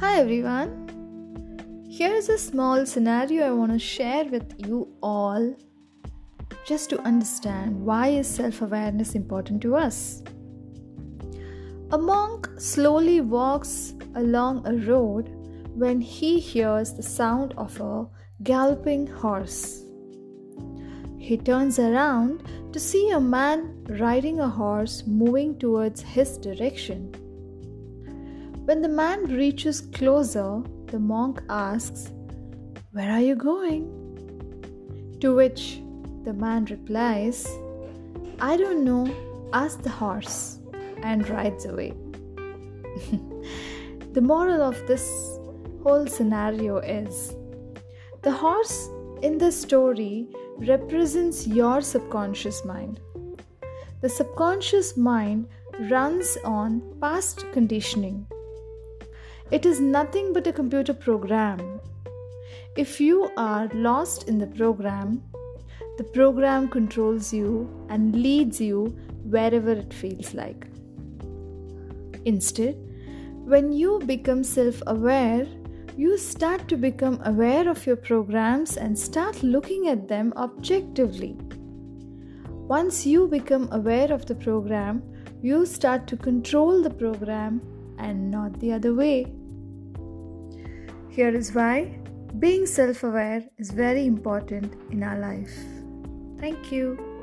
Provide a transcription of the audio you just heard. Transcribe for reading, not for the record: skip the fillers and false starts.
Hi everyone, here is a small scenario I want to share with you all just to understand why is self-awareness important to us. A monk slowly walks along a road when he hears the sound of a galloping horse. He turns around to see a man riding a horse moving towards his direction. When the man reaches closer, the monk asks, "Where are you going?" To which the man replies, "I don't know, ask the horse," and rides away. The moral of this whole scenario is, the horse in the story represents your subconscious mind. The subconscious mind runs on past conditioning. It is nothing but a computer program. If you are lost in the program controls you and leads you wherever it feels like. Instead, when you become self-aware, you start to become aware of your programs and start looking at them objectively. Once you become aware of the program, you start to control the program and not the other way. Here is why being self-aware is very important in our life. Thank you.